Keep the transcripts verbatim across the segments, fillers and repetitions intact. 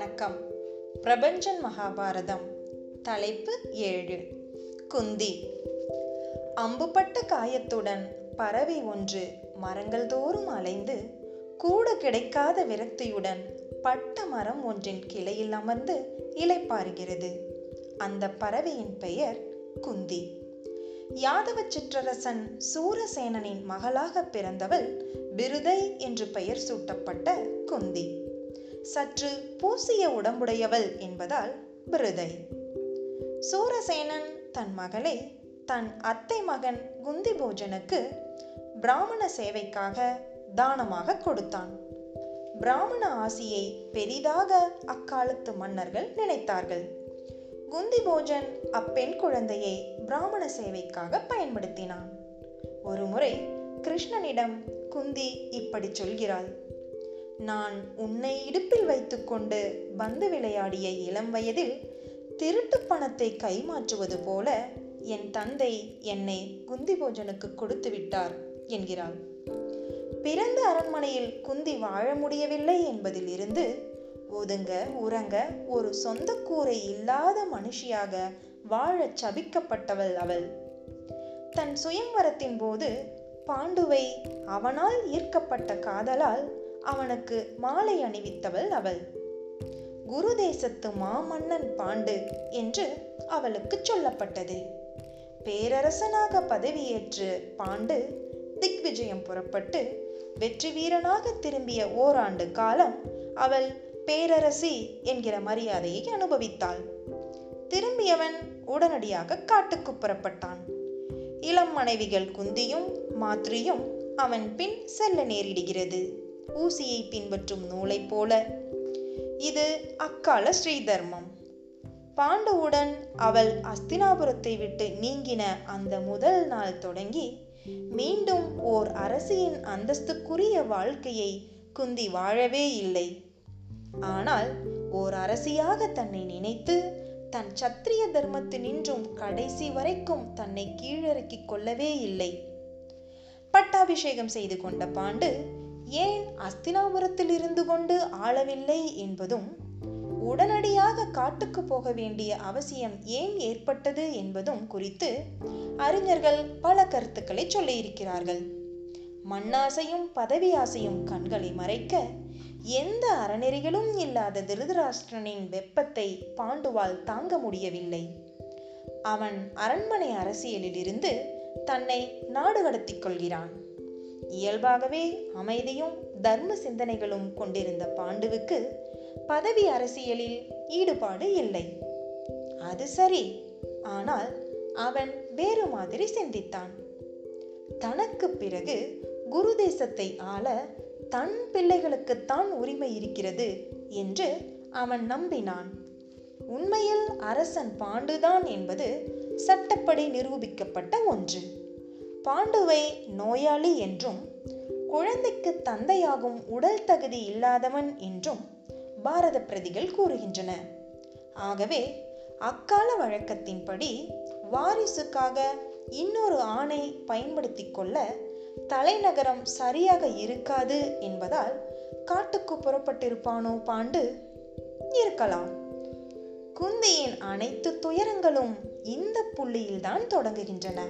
வணக்கம். பிரபஞ்சன் மகாபாரதம் தலைப்பு ஏழு. குந்தி. அம்புப்பட்ட காயத்துடன் பறவை ஒன்று மரங்கள் தோறும் அலைந்து கூட கிடைக்காத விரக்தியுடன் பட்ட மரம் ஒன்றின் கிளையில் அமர்ந்து இளைப்பாறுகிறது. அந்த பறவையின் பெயர் குந்தி. யாதவ சித்ரரசன் சூரசேனனின் மகளாக பிறந்தவள் விருதை என்று பெயர் சூட்டப்பட்ட குந்தி சற்று பூசிய உடம்புடையவள் என்பதால் விருதை. சூரசேனன் தன் மகளை தன் அத்தை மகன் குந்தி போஜனுக்கு பிராமண சேவைக்காக தானமாக கொடுத்தான். பிராமண ஆசியை பெரிதாக அக்காலத்து மன்னர்கள் நினைத்தார்கள். குந்தி போஜன் அப்பெண் குழந்தையை பிராமண சேவைக்காக பயன்படுத்தினான். ஒரு முறை கிருஷ்ணனிடம் குந்தி இப்படி சொல்கிறாள்: நான் உன்னை இடுப்பில் வைத்துக்கொண்டு பந்து விளையாடிய இளம் வயதில் திருட்டு பணத்தை கைமாற்றுவது போல என் தந்தை என்னை குந்தி போஜனுக்கு கொடுத்து விட்டார் என்கிறாள். பிறந்த அரண்மனையில் குந்தி வாழ முடியவில்லை என்பதில் இருந்து ஒதுங்க உறங்க ஒரு சொந்த கூரை இல்லாத மனுஷியாக வாழ சபிக்கப்பட்டவள் அவள். தன் சுயம்வரத்தின் போது பாண்டுவை அவனால் ஈர்க்கப்பட்ட காதலால் அவனுக்கு மாலை அணிவித்தவள் அவள். குரு தேசத்து மாமன்னன் பாண்டு என்று அவளுக்கு சொல்லப்பட்டது. பேரரசனாக பதவியேற்று பாண்டு திக்விஜயம் புறப்பட்டு வெற்றி வீரனாக திரும்பிய ஓராண்டு காலம் அவள் பேரரசி என்கிற மரியாதையை அனுபவித்தாள். திரும்பியவன் உடனடியாக காட்டுக்கு புறப்பட்டான். இளம் மனைவிகள் குந்தியும் மாத்திரியும் அவன் பின் செல்ல நேரிடுகிறது, ஊசியை பின்பற்றும் நூலை போல. இது அக்கால ஸ்ரீ தர்மம். பாண்டுவுடன் அவள் அஸ்தினாபுரத்தை விட்டு நீங்கின அந்த முதல் நாள் தொடங்கி மீண்டும் ஓர் அரசியின் அந்தஸ்துக்குரிய வாழ்க்கையை குந்தி வாழவே இல்லை. ஆனால் ஓர் அரசியாக தன்னை நினைத்து தன் சத்திரிய தர்மத்தினின்றும் கடைசி வரைக்கும் தன்னை கீழறுக்கிக் கொள்ளவே இல்லை. பட்டாபிஷேகம் செய்து கொண்ட பாண்டு ஏன் அஸ்தினாபுரத்தில் இருந்து கொண்டு ஆளவில்லை என்பதும் உடனடியாக காட்டுக்கு போக வேண்டிய அவசியம் ஏன் ஏற்பட்டது என்பதும் குறித்து அறிஞர்கள் பல கருத்துக்களை சொல்லியிருக்கிறார்கள். மண்ணாசையும் பதவி ஆசையும் கண்களை மறைக்க எந்த அறநெறிகளும் இல்லாத திருதராஷ்டிரனின் வெப்பத்தை பாண்டுவால் தாங்க முடியவில்லை. அவன் அரண்மனை அரசியலில் இருந்து தன்னை நாடு கடத்திக் கொள்கிறான். இயல்பாகவே அமைதியும் தர்ம சிந்தனைகளும் கொண்டிருந்த பாண்டுவுக்கு பதவி அரசியலில் ஈடுபாடு இல்லை. அது சரி, ஆனால் அவன் வேறு மாதிரி சிந்தித்தான். தனக்கு பிறகு குரு தேசத்தை ஆள தன் பிள்ளைகளுக்குத்தான் உரிமை இருக்கிறது என்று அவன் நம்பினான். உண்மையில் அரசன் பாண்டுதான் என்பது சட்டப்படி நிரூபிக்கப்பட்ட ஒன்று. பாண்டுவை நோயாளி என்றும் குழந்தைக்கு தந்தையாகும் உடல் தகுதி இல்லாதவன் என்றும் பாரத பிரதிகள் கூறுகின்றன. ஆகவே அக்கால வழக்கத்தின்படி வாரிசுக்காக இன்னொரு ஆணை பயன்படுத்தி கொள்ள தலைநகரம் சரியாக இருக்காது என்பதால் காட்டுக்கு புறப்பட்டிருப்பானோ பாண்டு? இருக்கலாம். குந்தியின் அனைத்து துயரங்களும் இந்த புள்ளியில்தான் தொடங்குகின்றன.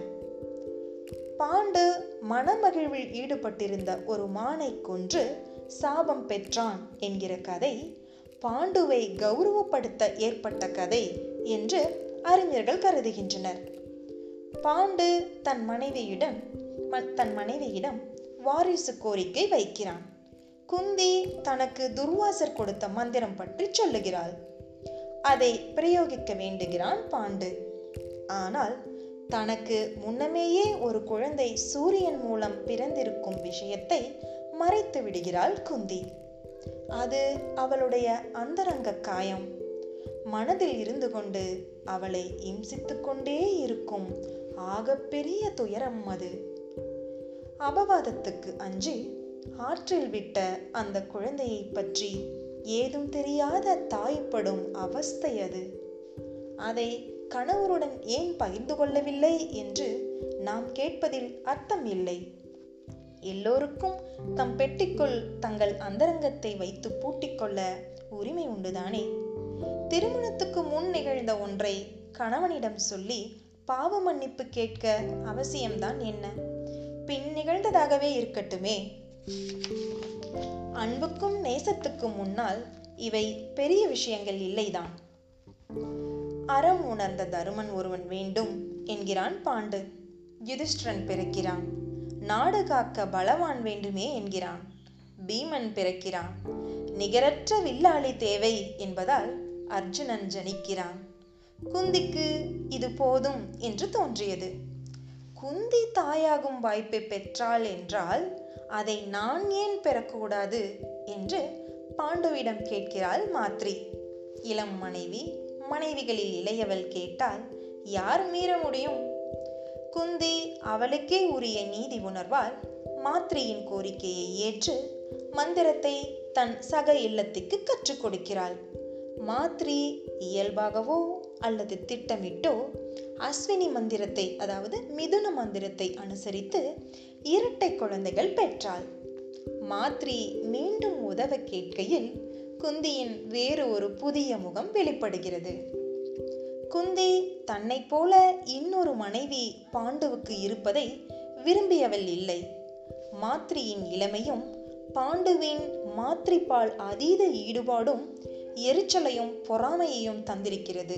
பாண்டு மனமகிழ்வில் ஈடுபட்டிருந்த ஒரு மானை கொன்று சாபம் பெற்றான் என்கிற கதை பாண்டுவை கௌரவப்படுத்த ஏற்பட்ட கதை என்று அறிஞர்கள் கருதுகின்றனர். பாண்டு தன் மனைவியிடம் தன் மனைவியிடம் வாரிசு கோரிக்கை வைக்கிறான். குந்தி தனக்கு துர்வாசர் கொடுத்த மந்திரம் பற்றி சொல்லுகிறாள். அதை பிரயோகிக்க வேண்டுகிறான் பாண்டு. ஆனால் தனக்கு முன்னமேயே ஒரு குழந்தை சூரியன் மூலம் பிறந்திருக்கும் விஷயத்தை மறைத்து விடுகிறாள் குந்தி. அது அவளுடைய அந்தரங்க காயம். மனதில் இருந்து கொண்டு அவளை இம்சித்து கொண்டே இருக்கும் ஆகப்பெரிய துயரம் அது. அபவாதத்துக்கு அஞ்சி ஆற்றில் விட்ட அந்த குழந்தையை பற்றி ஏதும் தெரியாத தாய்ப்படும் அவஸ்தை அது. அதை கணவருடன் ஏன் பகிர்ந்து கொள்ளவில்லை என்று நாம் கேட்பதில் அர்த்தம் இல்லை. எல்லோருக்கும் தம் பெட்டிக்குள் தங்கள் அந்தரங்கத்தை வைத்து பூட்டிக்கொள்ள உரிமை உண்டுதானே. திருமணத்துக்கு முன் நிகழ்ந்த ஒன்றை கணவனிடம் சொல்லி பாவ மன்னிப்பு கேட்க அவசியம்தான் என்ன? பின் நிகழ்ந்ததாகவே இருக்கட்டுமே. அன்புக்கும் நேசத்துக்கும் முன்னால் இவை பெரிய விஷயங்கள் இல்லைதான். அறம் உணர்ந்த தருமன் ஒருவன் வேண்டும் என்கிறான் பாண்டு. யுதிஷ்டிரன் பிறக்கிறான். நாடு காக்க பலவான் வேண்டுமே என்கிறான். பீமன் பிறக்கிறான். நிகரற்ற வில்லாளி தேவை என்பதால் அர்ஜுனன் ஜனிக்கிறான். குந்திக்கு இது போதும் என்று தோன்றியது. குந்தி தாயாகும் வாய்ப்பை பெற்றாள் என்றால் அதை நான் ஏன் பெறக்கூடாது என்று பாண்டுவிடம் கேட்கிறாள் மாத்திரி. இளம் மனைவி மனைவிகளில் இளையவள் கேட்டால் யார் மீற முடியும்? குந்தி அவளுக்கே உரிய நீதி உணர்வால் மாத்திரியின் கோரிக்கையை ஏற்று மந்திரத்தை தன் சக இல்லத்திற்கு கற்றுக் கொடுக்கிறாள். மாத்திரி இயல்பாகவோ அல்லது திட்டமிட்டோ அஸ்வினி மந்திரத்தை, அதாவது மிதுன மந்திரத்தை அனுசரித்து இரட்டை குழந்தைகள் பெற்றாள். மாத்திரி மீண்டும் உதவ கேட்கையில் குந்தியின் வேறு ஒரு புதிய முகம் வெளிப்படுகிறது. குந்தி தன்னை போல இன்னொரு மனைவி பாண்டுவுக்கு இருப்பதை விரும்பியவள் இல்லை. மாத்திரியின் இளமையும் பாண்டுவின் மாத்திரிப்பால் அதீத ஈடுபாடும் எரிச்சலையும் பொறாமையையும் தந்திருக்கிறது.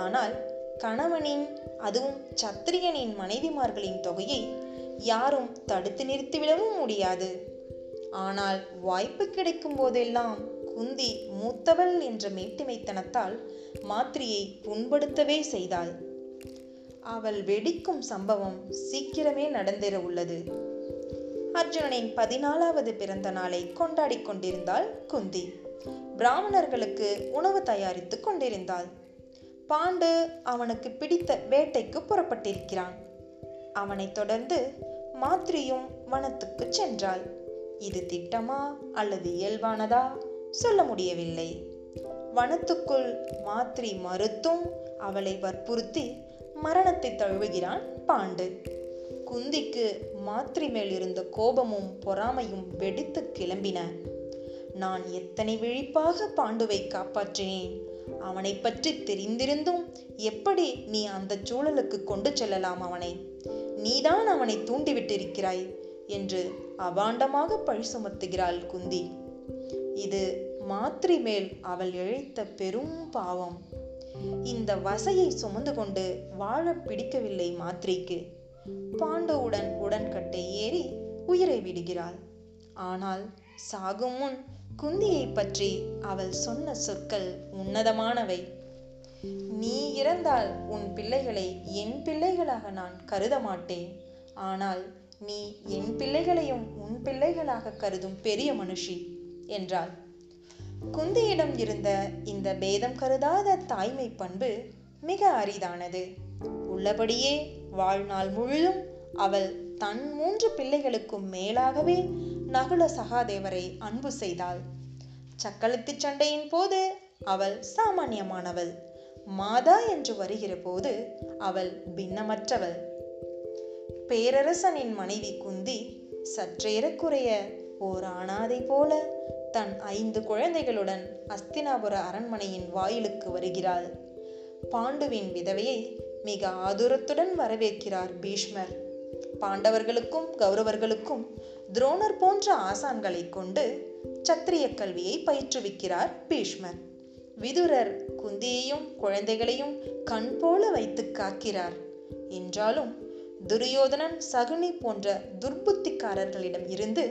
ஆனால் கணவனின், அதுவும் சத்திரியனின் மனைவிமார்களின் தொகையை யாரும் தடுத்து நிறுத்திவிடவும் முடியாது. ஆனால் வாய்ப்பு கிடைக்கும் போதெல்லாம் குந்தி மூத்தவள் என்ற மேட்டுமைத்தனத்தால் மாத்திரியை புண்படுத்தவே செய்தாள். அவள் வெடிக்கும் சம்பவம் சீக்கிரமே நடந்தேற உள்ளது. அர்ஜுனனின் பதினாலாவது பிறந்த நாளை கொண்டாடி கொண்டிருந்தாள் குந்தி. பிராமணர்களுக்கு உணவு தயாரித்து கொண்டிருந்தாள். பாண்டு அவனுக்கு பிடித்த வேட்டைக்கு புறப்பட்டிருக்கிறான். அவனை தொடர்ந்து மாத்திரியும் வனத்துக்கு சென்றாள். இது திட்டமா அல்லது இயல்பானதா சொல்ல முடியவில்லை. வனத்துக்குள் மாத்திரி மறுத்தும் அவளை வற்புறுத்தி மரணத்தை தழுவுகிறான் பாண்டு. குந்திக்கு மாத்திரி மேல் இருந்த கோபமும் பொறாமையும் வெடித்து கிளம்பின. நான் எத்தனை விழிப்பாக பாண்டுவை காப்பாற்றினேன், அவனை பற்றி தெரிந்திருந்தும் எப்படி நீ அந்த சூழலுக்கு கொண்டு செல்லலாம், அவனை நீதான் அவனை தூண்டிவிட்டிருக்கிறாய் என்று அபாண்டமாக பழி சுமத்துகிறாள் குந்தி. இது மாத்திரி மேல் அவள் இழைத்த பெரும் பாவம். இந்த வசையை சுமந்து கொண்டு வாழ பிடிக்கவில்லை மாத்திரிக்கு. பாண்டுவுடன் உடன்கட்டை ஏறி உயிரை விடுகிறாள். ஆனால் சாகும் முன் குந்தியை பற்றி அவள் சொன்ன சொற்கள் உன்னதமானவை. நீ இறந்தால் உன் பிள்ளைகளை என் பிள்ளைகளாக நான் கருத மாட்டேன். ஆனால் நீ என் பிள்ளைகளையும் உன் பிள்ளைகளாக கருதும் பெரிய மனுஷி என்றாள். குந்தியிடம் இருந்த இந்த பேதம் கருதாத தாய்மை பண்பு மிக அரிதானது. உள்ளபடியே வாழ்நாள் முழுதும் அவள் தன் மூன்று பிள்ளைகளுக்கும் மேலாகவே நகுல சகாதேவரை அன்பு செய்தாள். சக்களத்து சண்டையின் போது அவள் சாமானியமானவள். மாதா என்று வருகிற போது அவள் பின்னமற்றவள். பேரரசனின் மனைவி குந்தி சற்றேறக்குறைய ஓர் அனாதை போல தன் ஐந்து குழந்தைகளுடன் அஸ்தினாபுர அரண்மனையின் வாயிலுக்கு வருகிறாள். பாண்டுவின் விதவையை மிக ஆதுரத்துடன் வரவேற்கிறார் பீஷ்மர். பாண்டவர்களுக்கும் கௌரவர்களுக்கும் துரோணர் போன்ற ஆசான்களை கொண்டு சத்திரிய கல்வியை பயிற்றுவிக்கிறார் பீஷ்மர். விதுரர் குந்தியையும் குழந்தைகளையும் கண் போல வைத்து காக்கிறார். என்றாலும் துரியோதனன், சகுனி போன்ற துர்புத்திக்காரர்களிடம் இருந்து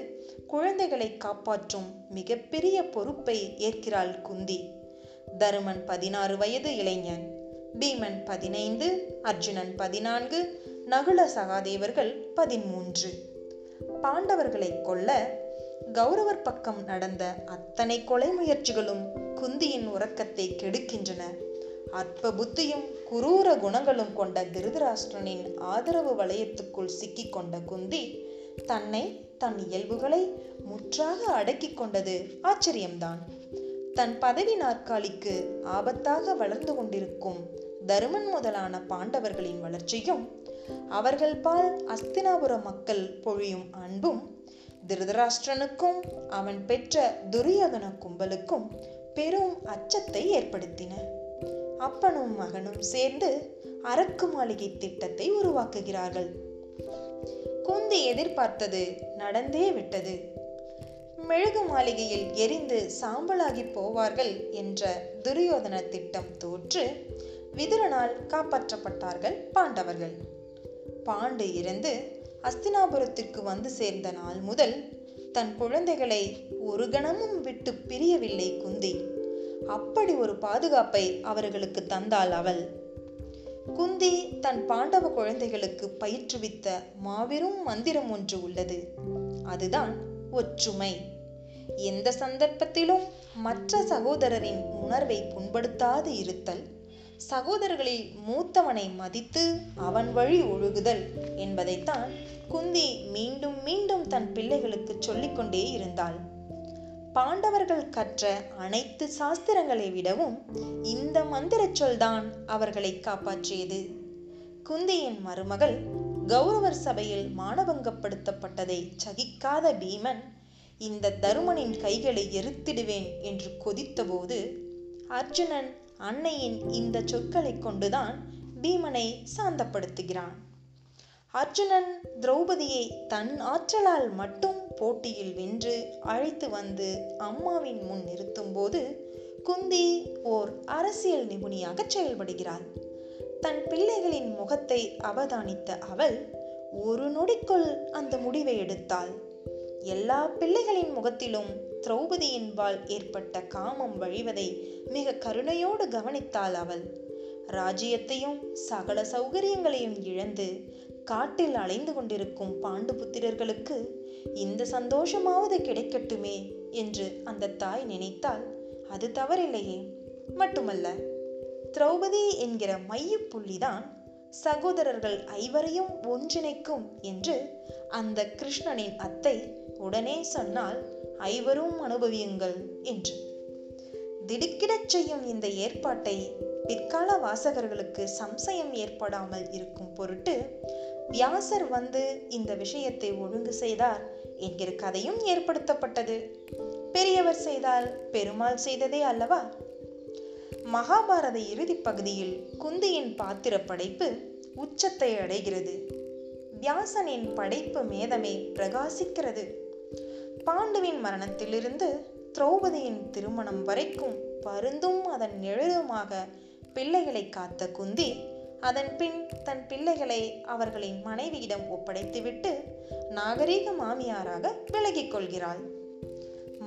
குழந்தைகளை காப்பாற்றும் மிகப்பெரிய பொறுப்பை ஏற்கிறாள் குந்தி. தருமன் பதினாறு வயது இளைஞன், பீமன் பதினைந்து, அர்ஜுனன் பதினான்கு, நகுல சகாதேவர்கள் பதிமூன்று. பாண்டவர்களை கொல்ல கௌரவர் பக்கம் நடந்த அத்தனை கொலை முயற்சிகளும் குந்தியின் உறக்கத்தை கெடுக்கின்றன. அற்ப புத்தியும் குரூர குணங்களும் கொண்ட திருதராஷ்டிரனின் ஆதரவு வளையத்துக்குள் சிக்கிக் கொண்ட குந்தி தன்னை, தன் இயல்புகளை முற்றாக அடக்கி கொண்டது ஆச்சரியம்தான். தன் பதவி நாற்காலிக்கு ஆபத்தாக வளர்ந்து கொண்டிருக்கும் தருமன் முதலான பாண்டவர்களின் வளர்ச்சியும் அவர்கள் பால் அஸ்தினாபுர மக்கள் பொழியும் அன்பும் திருதராஷ்டிரனுக்கும் அவன் பெற்ற துரியோதன கும்பலுக்கும் பெரும் அச்சத்தை ஏற்படுத்தின. அப்பனும் மகனும் சேர்ந்து அரக்கு மாளிகை திட்டத்தை உருவாக்குகிறார்கள். குந்தி எதிர்பார்த்தது நடந்தே விட்டது. மெழுகு மாளிகையில் எரிந்து சாம்பலாகி போவார்கள் என்ற துரியோதன திட்டம் தோற்று விதுரனால் காப்பாற்றப்பட்டார்கள் பாண்டவர்கள். பாண்டு இறந்து அஸ்தினாபுரத்திற்கு வந்து சேர்ந்த நாள் முதல் தன் குழந்தைகளை ஒரு கணமும் விட்டு பிரியவில்லை குந்தி. அப்படி ஒரு பாதுகாப்பை அவர்களுக்கு தந்தாள் அவள். குந்தி தன் பாண்டவ குழந்தைகளுக்கு பயிற்றுவித்த மாபெரும் மந்திரம் ஒன்று உள்ளது. அதுதான் ஒற்றுமை. எந்த சந்தர்ப்பத்திலும் மற்ற சகோதரரின் உணர்வை புண்படுத்தாது இருத்தல், சகோதரர்களில் மூத்தவனை மதித்து அவன் வழி ஒழுகுதல் என்பதைத்தான் குந்தி மீண்டும் மீண்டும் தன் பிள்ளைகளுக்கு சொல்லிக்கொண்டே இருந்தாள். பாண்டவர்கள் கற்ற அனைத்து சாஸ்திரங்களை விடவும் இந்த மந்திர சொல்தான் அவர்களை காப்பாற்றியது. குந்தியின் மருமகள் கௌரவர் சபையில் மானபங்கப்படுத்தப்பட்டதை சகிக்காத பீமன் இந்த தருமனின் கைகளை எரித்திடுவேன் என்று கொதித்தபோது அர்ஜுனன் அன்னையின் இந்த சொற்களை கொண்டுதான் பீமனை சாந்தப்படுத்துகிறான். அர்ஜுனன் திரௌபதியை தன் ஆற்றலால் மட்டும் போட்டியில் வென்று அழைத்து வந்து அம்மாவின் முன் நிறுத்தும் போது குந்தி ஓர் அரசியல் நிபுணியாக செயல்படுகிறாள். தன் பிள்ளைகளின் முகத்தை அவதானித்த அவள் ஒரு நொடிக்குள் அந்த முடிவை எடுத்தாள். எல்லா பிள்ளைகளின் முகத்திலும் திரௌபதியின்பால் ஏற்பட்ட காமம் வழிவதை மிக கருணையோடு கவனித்தாள் அவள். ராஜ்யத்தையும் சகல சௌகரியங்களையும் இழந்து காட்டில் அலைந்து கொண்டிருக்கும் பாண்டுபுத்திரர்களுக்கு இந்த சந்தோஷமாவது கிடைக்கட்டுமே என்று அந்த தாய் நினைத்தால் அது தவறில்லையே. மட்டுமல்ல, திரௌபதி என்கிற மையப்புள்ளிதான் சகோதரர்கள் ஐவரையும் ஒன்றிணைக்கும் என்று அந்த கிருஷ்ணனின் அத்தை உடனே சொன்னால் ஐவரும் அனுபவியுங்கள் என்று திடுக்கிடச் செய்யும் இந்த ஏற்பாட்டை பிற்கால வாசகர்களுக்கு சம்சயம் ஏற்படாமல் இருக்கும் பொருட்டு வியாசர் வந்து இந்த விஷயத்தை ஒழுங்கு செய்தார் என்கிற கதையும் ஏற்படுத்தப்பட்டது. பெரியவர் செய்தால் பெருமாள் செய்ததே அல்லவா? மகாபாரத இறுதி பகுதியில் குந்தியின் பாத்திர படைப்பு உச்சத்தை அடைகிறது. வியாசனின் படைப்பு மேதமே பிரகாசிக்கிறது. பாண்டுவின் மரணத்திலிருந்து திரௌபதியின் திருமணம் வரைக்கும் பருந்தும் அதன் நிழலுமாக பிள்ளைகளை காத்த குந்தி அதன் பின் தன் பிள்ளைகளை அவர்களின் மனைவியிடம் ஒப்படைத்துவிட்டு நாகரீக மாமியாராக விலகிக் கொள்கிறாள்.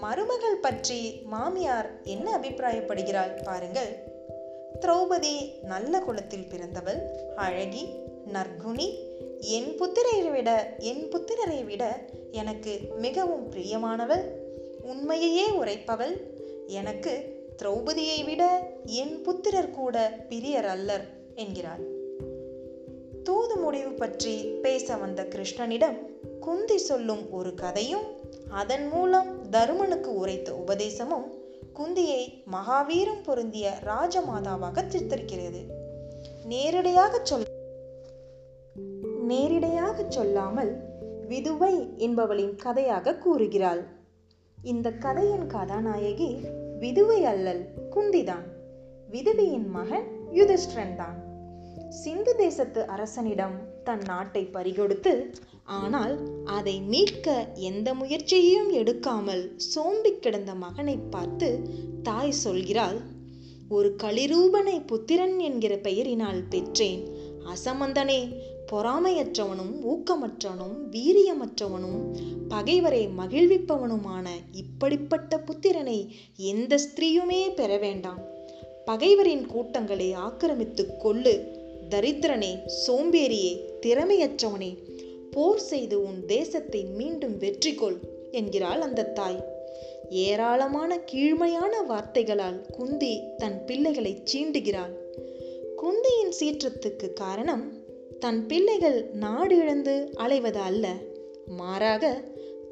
மருமகள் பற்றி மாமியார் என்ன அபிப்பிராயப்படுகிறாள் பாருங்கள். திரௌபதி நல்ல குலத்தில் பிறந்தவள், அழகி, நற்குணி, என் புத்திரரை விட என் புத்திரரை விட எனக்கு மிகவும் பிரியமானவள், உண்மையையே உரைப்பவள், எனக்கு திரௌபதியை விட என் புத்திரர் கூட பிரியர் அல்லர் என்கிறாள். தூது முடிவு பற்றி பேச வந்த கிருஷ்ணனிடம் குந்தி சொல்லும் ஒரு கதையும் அதன் மூலம் தருமனுக்கு உரைத்த உபதேசமும் குந்தியை மகாவீரம் பொருந்திய ராஜமாதாவாக சித்தரிக்கிறது. நேரடியாக சொல் நேரிடையாக சொல்லாமல் விதுவை என்பவளின் கதையாக கூறுகிறாள். இந்த கதையின் கதாநாயகி விதுவை அல்லல், குந்திதான். விதுவையின் மகன் யுதிஷ்டிரன் தான். சிந்து தேசத்து அரசனிடம் தன் நாட்டை பறிகொடுத்து, ஆனால் அதை மீட்க எந்த முயற்சியையும் எடுக்காமல் சோம்பி கிடந்த மகனை பார்த்து தாய் சொல்கிறாள், ஒரு களிரூபனை புத்திரன் என்கிற பெயரினால் பெற்றேன். அசமந்தனே, பொறாமையற்றவனும் ஊக்கமற்றவனும் வீரியமற்றவனும் பகைவரை மகிழ்விப்பவனுமான இப்படிப்பட்ட புத்திரனை எந்த ஸ்திரீயுமே பெற வேண்டாம். பகைவரின் கூட்டங்களை ஆக்கிரமித்து கொள்ளு. தரித்திரனே, சோம்பேறியே, திறமையற்றவனே, போர் செய்து உன் தேசத்தை மீண்டும் வெற்றி கொள் என்கிறாள் அந்த தாய். ஏராளமான கீழ்மையான வார்த்தைகளால் குந்தி தன் பிள்ளைகளை சீண்டுகிறாள். குந்தியின் சீற்றத்துக்கு காரணம் தன் பிள்ளைகள் நாடு இழந்து அலைவது அல்ல, மாறாக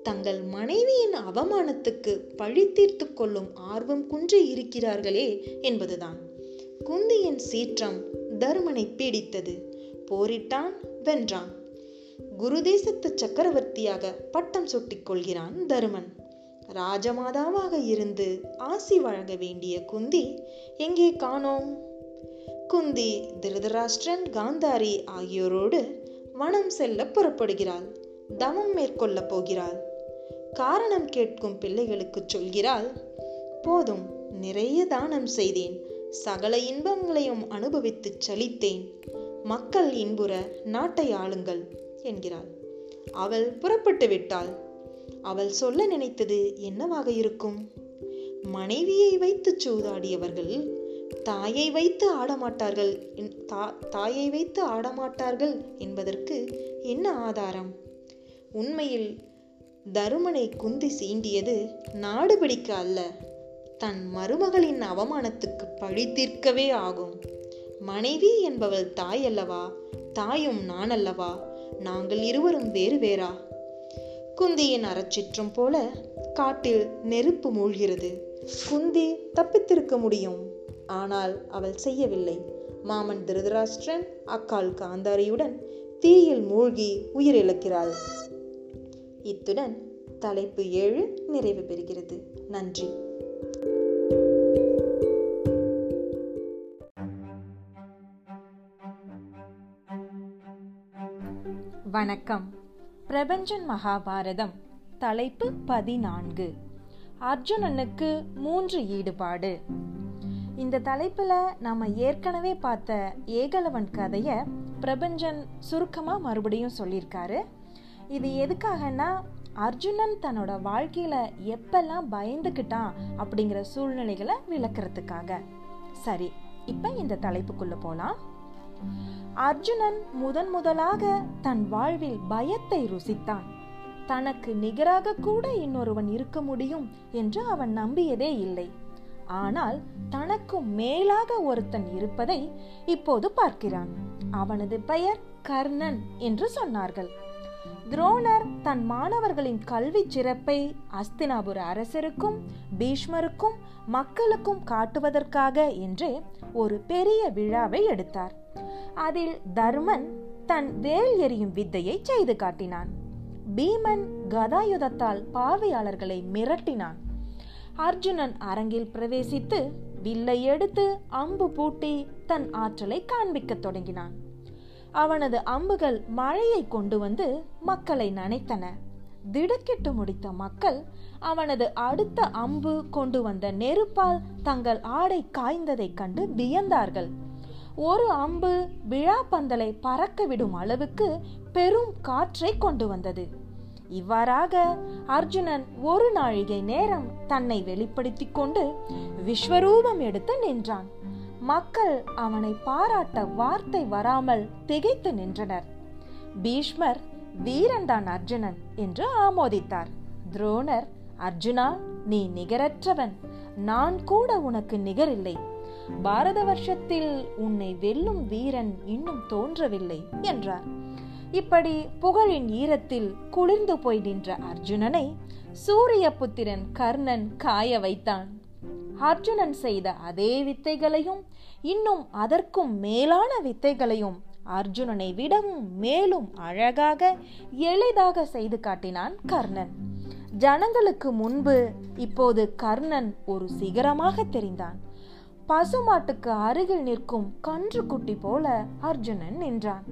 தங்கள் மனைவியின் அவமானத்துக்கு பழி தீர்த்து கொள்ளும் ஆர்வம் குன்றி இருக்கிறார்களே என்பதுதான். குந்தியின் சீற்றம் தருமனை பீடித்தது. போரிட்டான், வென்றான். குரு தேசத்து சக்கரவர்த்தியாக பட்டம் சுட்டிக் கொள்கிறான் தருமன். ராஜமாதாவாக இருந்து ஆசி வழங்க வேண்டிய குந்தி எங்கே காணோம்? குந்தி திருதராஷ்டிரன், காந்தாரி ஆகியோரோடு வனம் செல்ல புறப்படுகிறாள். தவம் மேற்கொள்ள போகிறாள். காரணம் கேட்கும் பிள்ளைகளுக்கு சொல்கிறாள், போதும், நிறைய தானம் செய்தேன், சகல இன்பங்களையும் அனுபவித்து சலித்தேன், மக்கள் இன்புற நாட்டை ஆளுங்கள் என்கிறாள். அவள் புறப்பட்டு விட்டாள். அவள் சொல்ல நினைத்தது என்னவாக இருக்கும்? மனைவியை வைத்து சூதாடியவர்கள் தாயை வைத்து ஆடமாட்டார்கள் தாயை வைத்து ஆடமாட்டார்கள் என்பதற்கு என்ன ஆதாரம்? உண்மையில் தருமனை குந்தி சீண்டியது நாடு பிடிக்க அல்ல, தன் மருமகளின் அவமானத்துக்கு பழி தீர்க்கவே ஆகும். மனைவி என்பவள் தாய் அல்லவா? தாயும் நான் அல்லவா? நாங்கள் இருவரும் வேறு வேறா? குந்தியின் அறச்சிற்றும் போல காட்டில் நெருப்பு மூழ்கிறது. குந்தி தப்பித்திருக்க முடியும், ஆனால் அவள் செய்யவில்லை. மாமன் திருதராஷ்டிரன் அக்கால் காந்தாரியுடன் தீயில் மூழ்கி உயிரிழக்கிறாள். இத்துடன் தலைப்பு ஏழு நிறைவு பெறுகிறது. நன்றி. வணக்கம். பிரபஞ்சன் மகாபாரதம் தலைப்பு பதினான்கு, அர்ஜுனனுக்கு மூன்று ஈடுபாடு. இந்த தலைப்பில் நாம் ஏற்கனவே பார்த்த ஏகலைவன் கதையை பிரபஞ்சன் சுருக்கமாக மறுபடியும் சொல்லியிருக்காரு. இது எதுக்காகன்னா, அர்ஜுனன் தன்னோட வாழ்க்கையில் எப்பெல்லாம் பயந்துக்கிட்டான் அப்படிங்கிற சூழ்நிலைகளை விளக்கிறதுக்காக. சரி, இப்போ இந்த தலைப்புக்குள்ளே போகலாம். அர்ஜுனன் முதன் முதலாக தன் வாழ்வில் பயத்தை ருசித்தான். தனக்கு நிகராக கூட இன்னொருவன் இருக்க முடியும் என்று அவன் நம்பியதே இல்லை. ஆனால் தனக்கு மேலாக ஒருத்தன் இருப்பதை இப்போது பார்க்கிறான். அவனது பெயர் கர்ணன் என்று சொன்னார்கள். துரோணர் தன் மாணவர்களின் கல்வி சிறப்பை அஸ்தினாபுர அரசருக்கும் பீஷ்மருக்கும் மக்களுக்கும் காட்டுவதற்காக என்று ஒரு பெரிய விழாவை எடுத்தார். அதில் தர்மன் தன் வேல் எறியும் வித்தையை செய்து காட்டினான். பீமன் கதாயுதத்தால் பார்வையாளர்களை மிரட்டினான். அர்ஜுனன் அரங்கில் பிரவேசித்து வில்லை எடுத்து அம்பு பூட்டி தன் ஆற்றலை காண்பிக்க தொடங்கினான். அவனது அம்புகள் மழையை கொண்டு வந்து மக்களை நனைத்தன. திடுக்கிட்டு முடித்த மக்கள் அவனது அடுத்த அம்பு கொண்டு வந்த நெருப்பால் தங்கள் ஆடை காய்ந்ததை கண்டு வியந்தார்கள். ஒரு அம்பு விழா பந்தலை பறக்க விடும் அளவுக்கு பெரும் காற்றை கொண்டு வந்தது. இவ்வாறாக அர்ஜுனன் ஒரு நாழிகை நேரம் தன்னை வெளிப்படுத்தி கொண்டு விஸ்வரூபம் எடுத்து நின்றான். மக்கள் அவனை பாராட்ட வார்த்தை வராமல் திகைத்து நின்றனர். பீஷ்மர், வீரன்தான் அர்ஜுனன் என்று ஆமோதித்தார். துரோணர், அர்ஜுனா, நீ நிகரற்றவன், நான் கூட உனக்கு நிகரில்லை, பாரத வருஷத்தில் உன்னை வெல்லும் வீரன் இன்னும் தோன்றவில்லை என்றார். இப்படி புகழின் ஈரத்தில் குளிர்ந்து போய் நின்ற அர்ஜுனனை சூரிய புத்திரன் கர்ணன் காய வைத்தான். அர்ஜுனன் செய்த அதே வித்தைகளையும் இன்னும் அதற்கும் மேலான வித்தைகளையும் அர்ஜுனனை விடவும் மேலும் அழகாக எளிதாக செய்து காட்டினான் கர்ணன். ஜனங்களுக்கு முன்பு இப்போது கர்ணன் ஒரு சிகரமாக தெரிந்தான். பசுமாட்டுக்கு அருகில் நிற்கும் கன்று குட்டி போல அர்ஜுனன் நின்றான்.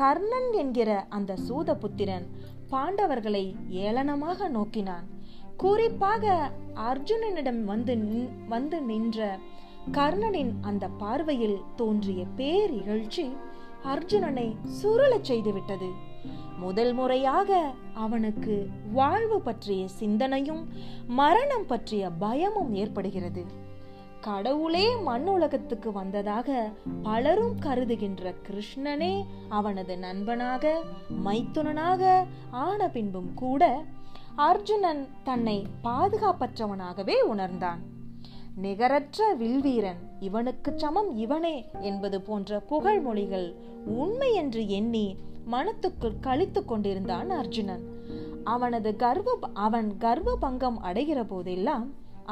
கர்ணன் என்கிற அந்த சூதபுத்திரன் பாண்டவர்களை ஏளனமாக நோக்கினான். குறிப்பாக அர்ஜுனனிடம் வந்து வந்து நின்ற கர்ணனின் அந்த பார்வையில் தோன்றிய பேரிகழ்ச்சி அர்ஜுனனை சுருளச் செய்துவிட்டது. முதல் முறையாக அவனுக்கு வாழ்வு பற்றிய சிந்தனையும் மரணம் பற்றிய பயமும் ஏற்படுகிறது. கடவுளே மண் உலகத்துக்கு வந்ததாக பலரும் கருதுகின்ற கிருஷ்ணனே அவனது நண்பனாக மைத்துனனாக ஆன பின்பும் கூட அர்ஜுனன் தன்னை பாதுகாப்பற்றவனாகவே உணர்ந்தான். நிகரற்ற வில்வீரன், இவனுக்கு சமம் இவனே என்பது போன்ற புகழ்மொழிகள் உண்மை என்று எண்ணி மனத்துக்குள் கழித்து கொண்டிருந்தான் அர்ஜுனன். அவனது கர்வ அவன் கர்வ பங்கம் அடைகிற போதெல்லாம்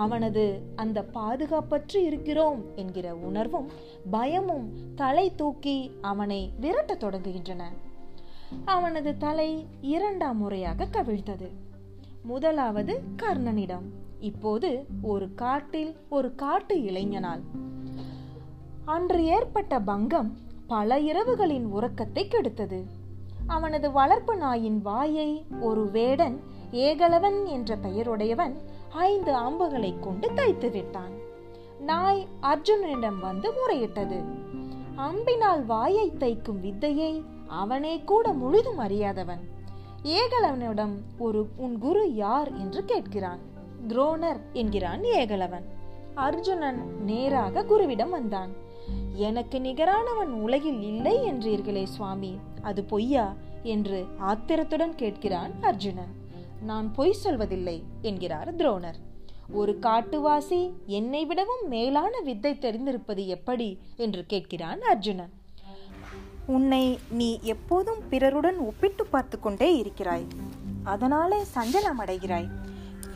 அவனது அந்த பாதுகாப்பற்று இருக்கிறோம் என்கிற உணர்வும் பயமும் தலை தூக்கி அவனை விரட்ட தொடங்குகின்றன. அவனது தலை இரண்டாம் முறையாக கவிழ்த்தது. முதலாவது கர்ணனிடம். இப்போது ஒரு காட்டில் ஒரு காட்டு இளைஞனால் அன்று ஏற்பட்ட பங்கம் பல இரவுகளின் உறக்கத்தை கெடுத்தது. அவனது வளர்ப்பு நாயின் வாயை ஒரு வேடன், ஏகலைவன் என்ற பெயருடையவன், ஐந்து அம்புகளை கொண்டு தைத்து விட்டான். நாய் அர்ஜுனனிடம் வந்து முறையிட்டது. அம்பினால் வாயை தைக்கும் வித்தையை அவனே கூட முழுதும் அறியாதவன் ஏகலைவனிடம் ஒரு உன் குரு யார் என்று கேட்கிறான். துரோணர் என்கிறான் ஏகலைவன். அர்ஜுனன் நேராக குருவிடம் வந்தான். எனக்கு நிகரானவன் உலகில் இல்லை என்றீர்களே சுவாமி, அது பொய்யா என்று ஆத்திரத்துடன் கேட்கிறான் அர்ஜுனன். நான் பொய் சொல்வதில்லை என்கிறார் துரோணர். ஒரு காட்டுவாசி என்னை விடவும் மேலான வித்தை தெரிந்திருப்பது எப்படி என்று கேட்கிறான் அர்ஜுனன். உன்னை நீ எப்போதும் பிறருடன் ஒப்பிட்டு பார்த்து கொண்டே இருக்கிறாய், அதனாலே சஞ்சலம் அடைகிறாய்.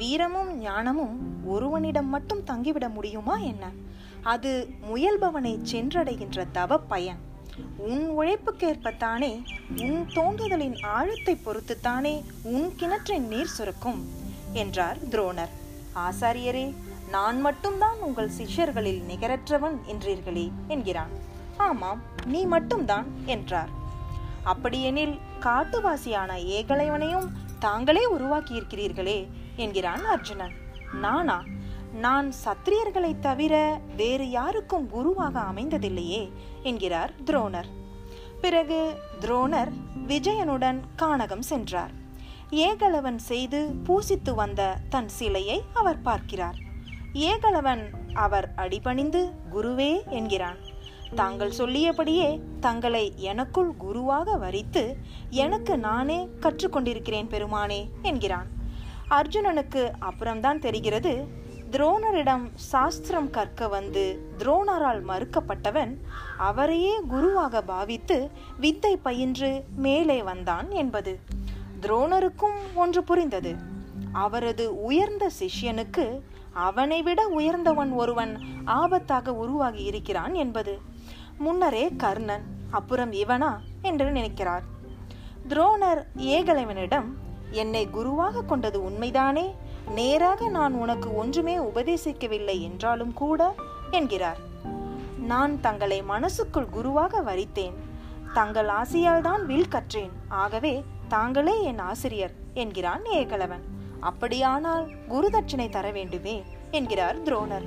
வீரமும் ஞானமும் ஒருவனிடம் மட்டும் தங்கிவிட முடியுமா என்ன? அது முயல்பவனை சென்றடைகின்ற தவ பயன். உன் உழைப்புக்கேற்பத்தானே, உன் தோன்றுதலின் ஆழத்தை பொறுத்துத்தானே உன் கிணற்றின் நீர் சுரக்கும் என்றார் துரோணர். ஆசாரியரே, நான் மட்டும்தான் உங்கள் சிஷ்யர்களில் நிகரற்றவன் என்றீர்களே என்கிறான். ஆமாம், நீ மட்டும்தான் என்றார். அப்படியெனில் காட்டுவாசியான ஏகலைவனையும் தாங்களே உருவாக்கியிருக்கிறீர்களே என்கிறான் அர்ஜுனன். நானா? நான் சத்திரியர்களை தவிர வேறு யாருக்கும் குருவாக அமைந்ததில்லையே என்கிறார் துரோணர். பிறகு துரோணர் விஜயனுடன் கானகம் சென்றார். ஏகலைவன் செய்து பூசித்து வந்த தன் சிலையை அவர் பார்க்கிறார். ஏகலைவன் அவர் அடிபணிந்து குருவே என்கிறான். தாங்கள் சொல்லியபடியே தங்களை எனக்குள் குருவாக வரித்து எனக்கு நானே கற்றுக்கொண்டிருக்கிறேன் பெருமானே என்கிறான். அர்ஜுனனுக்கு அப்புறம்தான் தெரிகிறது, துரோணரிடம் சாஸ்திரம் கற்க வந்து துரோணரால் மறுக்கப்பட்டவன் அவரையே குருவாக பாவித்து வித்தை பயின்று மேலே வந்தான் என்பது. துரோணருக்கும் ஒன்று புரிந்தது. அவரது உயர்ந்த சிஷ்யனுக்கு அவனை விட உயர்ந்தவன் ஒருவன் ஆபத்தாக உருவாகி இருக்கிறான் என்பது. முன்னரே கர்ணன், அப்புறம் இவனா என்று நினைக்கிறார். துரோணர் ஏகலைவனிடம், என்னை குருவாக கொண்டது உண்மைதானே, நேராக நான் உனக்கு ஒன்றுமே உபதேசிக்கவில்லை என்றாலும் கூட என்கிறார். நான் தங்களை மனசுக்குள் குருவாக வரித்தேன், தங்கள் ஆசையால் தான் வில் கற்றேன், ஆகவே தாங்களே என் ஆசிரியர் என்கிறான் ஏகலைவன். அப்படியானால் குரு தட்சணை தர வேண்டுமே என்கிறார் துரோணர்.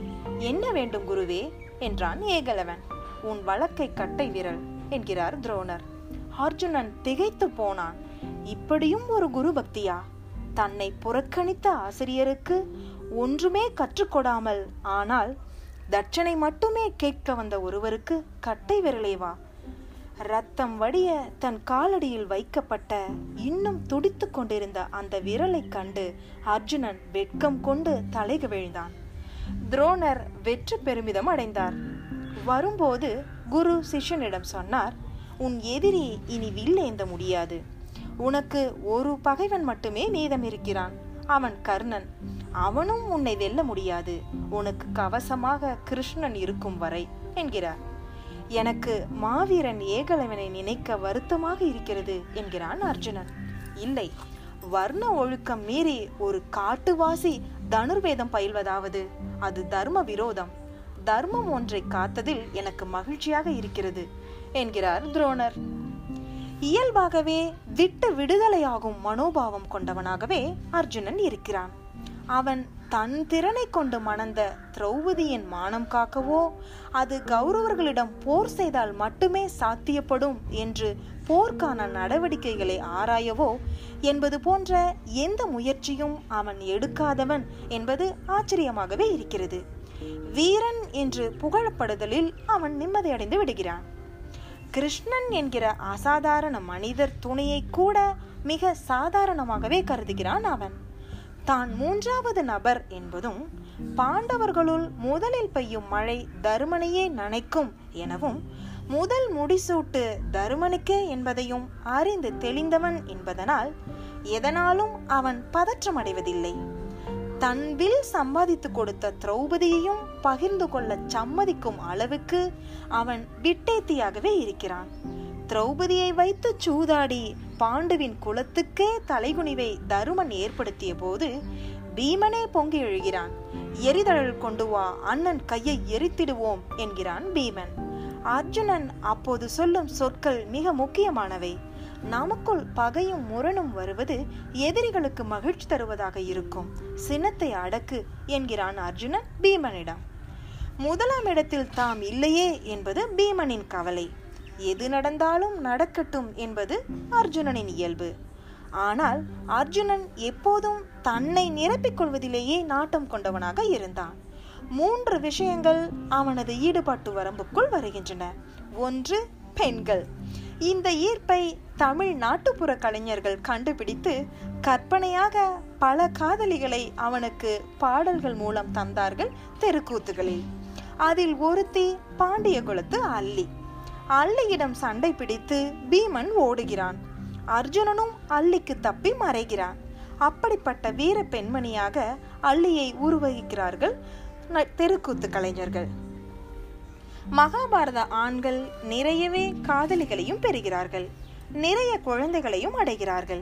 என்ன வேண்டும் குருவே என்றான் ஏகலைவன். உன் வழக்கை கட்டை விரல் என்கிறார் துரோணர். அர்ஜுனன் திகைத்து போனான். இப்படியும் ஒரு குரு பக்தியா? தன்னை புறக்கணித்த ஆசிரியருக்கு ஒன்றுமே கற்றுக்கொடாமல், ஆனால் தட்சணை மட்டுமே கேட்க வந்த ஒருவருக்கு கட்டை விரலேவா? ரத்தம் வடிய தன் காலடியில் வைக்கப்பட்ட இன்னும் துடித்து கொண்டிருந்த அந்த விரலை கண்டு அர்ஜுனன் வெட்கம் கொண்டு தலைகவிழ்ந்தான். துரோணர் வெற்றி பெருமிதம் அடைந்தார். வரும்போது குரு சிஷ்யனிடம் சொன்னார், உன் எதிரி இனி வில்லேந்த முடியாது, உனக்கு ஒரு பகைவன் மட்டுமே நீதம் இருக்கிறான், அவன் கர்ணன், அவனும் உன்னை வெல்ல முடியாது, உனக்கு கவசமாக கிருஷ்ணன் இருக்கும் வரை என்கிறார். எனக்கு மாவீரன் ஏகலைவனை நினைக்க வருத்தமாக இருக்கிறது என்கிறான் அர்ஜுனன். இல்லை, வர்ண ஒழுக்கம் மீறி ஒரு காட்டுவாசி தனுர்வேதம் பயில்வதாவது அது தர்ம விரோதம், தர்மம் ஒன்றை காத்ததில் எனக்கு மகிழ்ச்சியாக இருக்கிறது என்கிறார் துரோணர். இயல்பாகவே விட்டு விடுதலையாகும் மனோபாவம் கொண்டவனாகவே அர்ஜுனன் இருக்கிறான். அவன் தன் திறனை கொண்டு மணந்த திரௌபதியின் மானம் காக்கவோ, அது கௌரவர்களிடம் போர் செய்தால் மட்டுமே சாத்தியப்படும் என்று போர்க்கான நடவடிக்கைகளை ஆராயவோ என்பது போன்ற எந்த முயற்சியும் அவன் எடுக்காதவன் என்பது ஆச்சரியமாகவே இருக்கிறது. வீரன் என்று புகழப்படுதலில் அவன் நிம்மதியடைந்து விடுகிறான். கிருஷ்ணன் என்கிற அசாதாரண மனிதர் துணையை கூட மிக சாதாரணமாகவே கருதுகிறான் அவன். தான் மூன்றாவது நபர் என்பதும் பாண்டவர்களுள் முதலில் பெய்யும் மழை தருமனையே நனைக்கும் எனவும் முதல் முடிசூட்டு தருமனுக்கே என்பதையும் அறிந்து தெளிந்தவன் என்பதனால் எதனாலும் அவன் பதற்றமடைவதில்லை. தன் வில் சம்பாதித்து கொடுத்த திரௌபதியையும் பகிர்ந்து கொள்ள சம்மதிக்கும் அளவுக்கு அவன் விட்டேத்தியாகவே இருக்கிறான். திரௌபதியை வைத்து சூதாடி பாண்டுவின் குலத்துக்கே தலைகுனிவை தருமன் ஏற்படுத்திய போது பீமனே பொங்கி எழுகிறான். எரிதழல் கொண்டு வா, அண்ணன் கையை எரித்திடுவோம் என்கிறான் பீமன். அர்ஜுனன் அப்போது சொல்லும் சொற்கள் மிக முக்கியமானவை. நமக்குள் பகையும் முரணும் வருவது எதிரிகளுக்கு மகிழ்ச்சி தருவதாக இருக்கும், சினத்தை அடக்கு என்கிறான் அர்ஜுனன் பீமனிடம். முதலாம் இடத்தில் தாம் இல்லையே என்பது பீமனின் கவலை. எது நடந்தாலும் நடக்கட்டும் என்பது அர்ஜுனனின் இயல்பு. ஆனால் அர்ஜுனன் எப்போதும் தன்னை நிரப்பிக் கொள்வதிலேயே நாட்டம் கொண்டவனாக இருந்தான். மூன்று விஷயங்கள் அவனது ஈடுபாட்டு வரம்புக்குள் வருகின்றன. ஒன்று, பெண்கள். இந்த ஈர்ப்பை தமிழ் நாட்டுப்புற கலைஞர்கள் கண்டுபிடித்து கற்பனையாக பல காதலிகளை அவனுக்கு பாடல்கள் மூலம் தந்தார்கள். தெருக்கூத்துகளில் அதில் ஒருத்தி பாண்டிய குலத்து அள்ளி. அள்ளியிடம் சண்டை பிடித்து பீமன் ஓடுகிறான். அர்ஜுனனும் அள்ளிக்கு தப்பி மறைகிறான். அப்படிப்பட்ட வீர பெண்மணியாக அள்ளியை உருவகிக்கிறார்கள் தெருக்கூத்து கலைஞர்கள். மகாபாரத ஆண்கள் நிறையவே காதலிகளையும் பெறுகிறார்கள், நிறைய குழந்தைகளையும் அடைகிறார்கள்.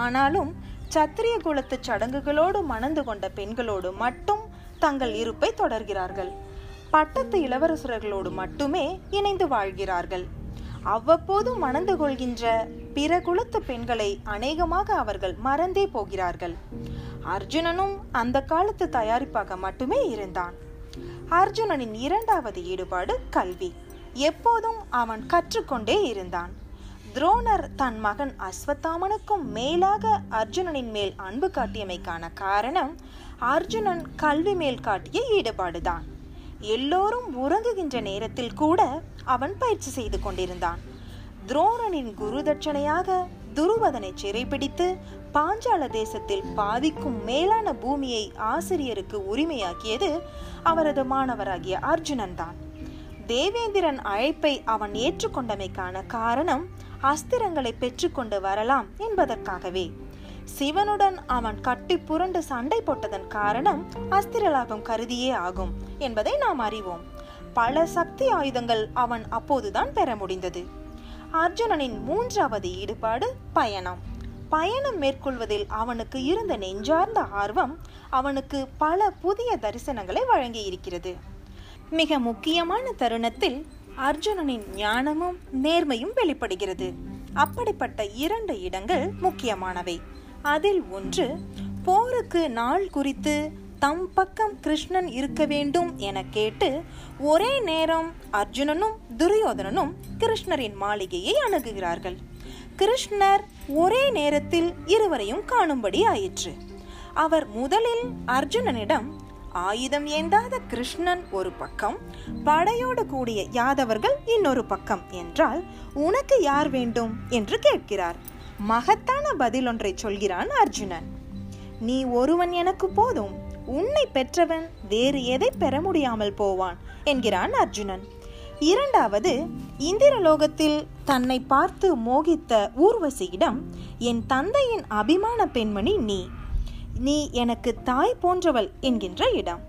ஆனாலும் சத்திரிய குலத்து சடங்குகளோடு மணந்து கொண்ட பெண்களோடு மட்டும் தங்கள் இருப்பை தொடர்கிறார்கள். பட்டத்து இளவரசர்களோடு மட்டுமே இணைந்து வாழ்கிறார்கள். அவ்வப்போது மணந்து கொள்கின்ற பிற குலத்து பெண்களை அநேகமாக அவர்கள் மறந்தே போகிறார்கள். அர்ஜுனனும் அந்த காலத்து தயாரிப்பாக மட்டுமே இருந்தான். அர்ஜுனனின் இரண்டாவது ஈடுபாடு கல்வி. எப்போதும் அவன் கற்றுக்கொண்டே இருந்தான். துரோணர் தன் மகன் அஸ்வத்தாமனுக்கும் மேலாக அர்ஜுனனின் மேல் அன்பு காட்டியமைக்கான காரணம் அர்ஜுனன் கல்வி மேல் காட்டிய ஈடுபாடுதான். எல்லோரும் உறங்குகின்ற நேரத்தில் கூட அவன் பயிற்சி செய்து கொண்டிருந்தான். துரோணனின் குரு தட்சணையாக துருவதனை சிறைபிடித்து பாஞ்சால தேசத்தில் பாதிக்கும் மேலான பூமியை ஆசிரியருக்கு உரிமையாக்கியது அவரது மாணவராகிய அர்ஜுனன் தான். தேவேந்திரன் அழைப்பை அவன் ஏற்றுக்கொண்டமைக்கான காரணம் அஸ்திரங்களை பெற்றுக்கொண்டு வரலாம் என்பதற்காகவே. சிவனுடன் அவன் கட்டி புரண்டு சண்டை போட்டதன் காரணம் அஸ்திர லாபம் கருதியே ஆகும் என்பதை நாம் அறிவோம். பல சக்தி ஆயுதங்கள் அவன் அப்போதுதான் பெற முடிந்தது. அர்ஜுனனின் மூன்றாவது ஈடுபாடு பயணம். பயணம் மேற்கொள்வதில் அவனுக்கு இருந்த நெஞ்சார்ந்த ஆர்வம் அவனுக்கு பல புதிய தரிசனங்களை வழங்கி இருக்கிறது. மிக முக்கியமான தருணத்தில் அர்ஜுனனின் ஞானமும் நேர்மையும் வெளிப்படுகிறது. அப்படிப்பட்ட இரண்டு இடங்கள் முக்கியமானவை. அதில் ஒன்று, போருக்கு நாள் குறித்து தம் பக்கம் கிருஷ்ணன் இருக்க வேண்டும் என கேட்டு ஒரே நேரம் அர்ஜுனனும் துரியோதனனும் கிருஷ்ணரின் மாளிகையை அணுகுகிறார்கள். கிருஷ்ணர் ஒரே நேரத்தில் இருவரையும் காணும்படி ஆயிற்று. அவர் முதலில் அர்ஜுனனிடம் ஆயுதம் ஏந்தாத கிருஷ்ணன் ஒரு பக்கம், படையோடு கூடிய யாதவர்கள் இன்னொரு பக்கம் என்றால் உனக்கு யார் வேண்டும் என்று கேட்கிறார். மகத்தான பதில் ஒன்றை சொல்கிறான் அர்ஜுனன். நீ ஒருவன் எனக்கு போதும், உன்னை பெற்றவன் வேறு எதை பெற முடியாமல் போவான் என்கிறான் அர்ஜுனன். இரண்டாவது, இந்திரலோகத்தில் தன்னை பார்த்து மோகித்த ஊர்வசியிடம் என் தந்தையின் அபிமான பெண்மணி நீ நீ எனக்கு தாய் போன்றவள் என்கின்ற இடம்.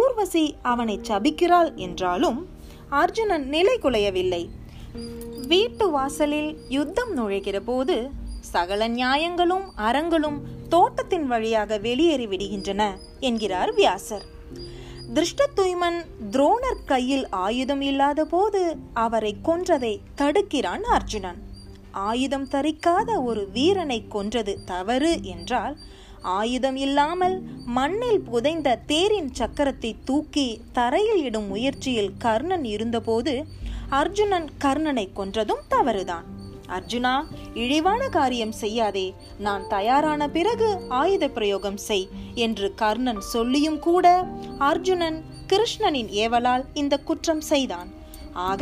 ஊர்வசி அவனை சபிக்கிறாள் என்றாலும் அர்ஜுனன் நிலை குலையவில்லை. வீட்டு வாசலில் யுத்தம் நுழைகிற போது சகல நியாயங்களும் அறங்களும் தோட்டத்தின் வழியாக வெளியேறி விடுகின்றன என்கிறார் வியாசர். திருஷ்ட தூய்மன் துரோணர் கையில் ஆயுதம் இல்லாத போது அவரை கொன்றதை தடுக்கிறான் அர்ஜுனன். ஆயுதம் தரிக்காத ஒரு வீரனை கொன்றது தவறு என்றால் ஆயுதம் இல்லாமல் மண்ணில் புதைந்த தேரின் சக்கரத்தை தூக்கி தரையில் இடும் முயற்சியில் கர்ணன் இருந்தபோது அர்ஜுனன் கர்ணனை கொன்றதும் தவறுதான். அர்ஜுனா, இழிவான காரியம் செய்யாதே, நான் தயாரான பிறகு ஆயுத பிரயோகம் செய் என்று கர்ணன் சொல்லியும் கூட அர்ஜுனன் கிருஷ்ணனின் ஏவலால் இந்த குற்றம் செய்தான். ஆக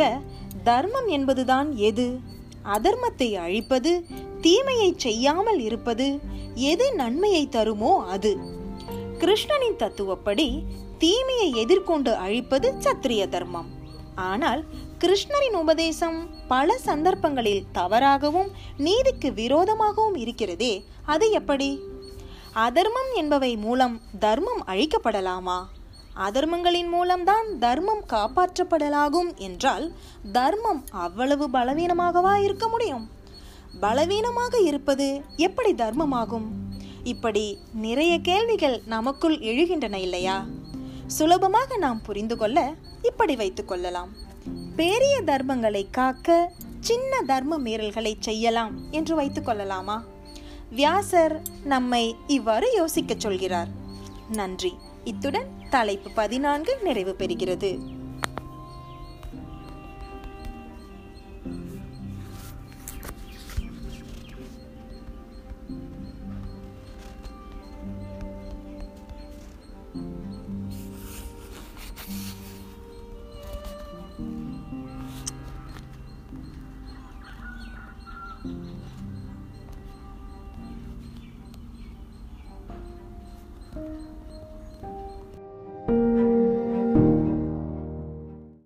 தர்மம் என்பதுதான் எது, அதர்மத்தை அழிப்பது, தீமையை செய்யாமல் இருப்பது, எது நன்மையை தருமோ அது. கிருஷ்ணனின் தத்துவப்படி தீமையை எதிர்கொண்டு அழிப்பது சத்திரிய தர்மம். ஆனால் கிருஷ்ணரின் உபதேசம் பல சந்தர்ப்பங்களில் தவறாகவும் நீதிக்கு விரோதமாகவும் இருக்கிறதே, அது எப்படி? அதர்மம் என்பவை மூலம் தர்மம் அழிக்கப்படலாமா? அதர்மங்களின் மூலம்தான் தர்மம் காப்பாற்றப்படலாகும் என்றால் தர்மம் அவ்வளவு பலவீனமாகவா இருக்க முடியும்? பலவீனமாக இருப்பது எப்படி தர்மமாகும்? இப்படி நிறைய கேள்விகள் நமக்குள் எழுகின்றன இல்லையா? சுலபமாக நாம் புரிந்து கொள்ள இப்படி வைத்துக் கொள்ளலாம். பெரிய தர்மங்களை காக்க சின்ன தர்ம மீறல்களை செய்யலாம் என்று வைத்துக் கொள்ளலாமா? வியாசர் நம்மை இவ்வாறு யோசிக்க சொல்கிறார். நன்றி. இத்துடன் தலைப்பு பதினான்கு நிறைவு பெறுகிறது. Thank you.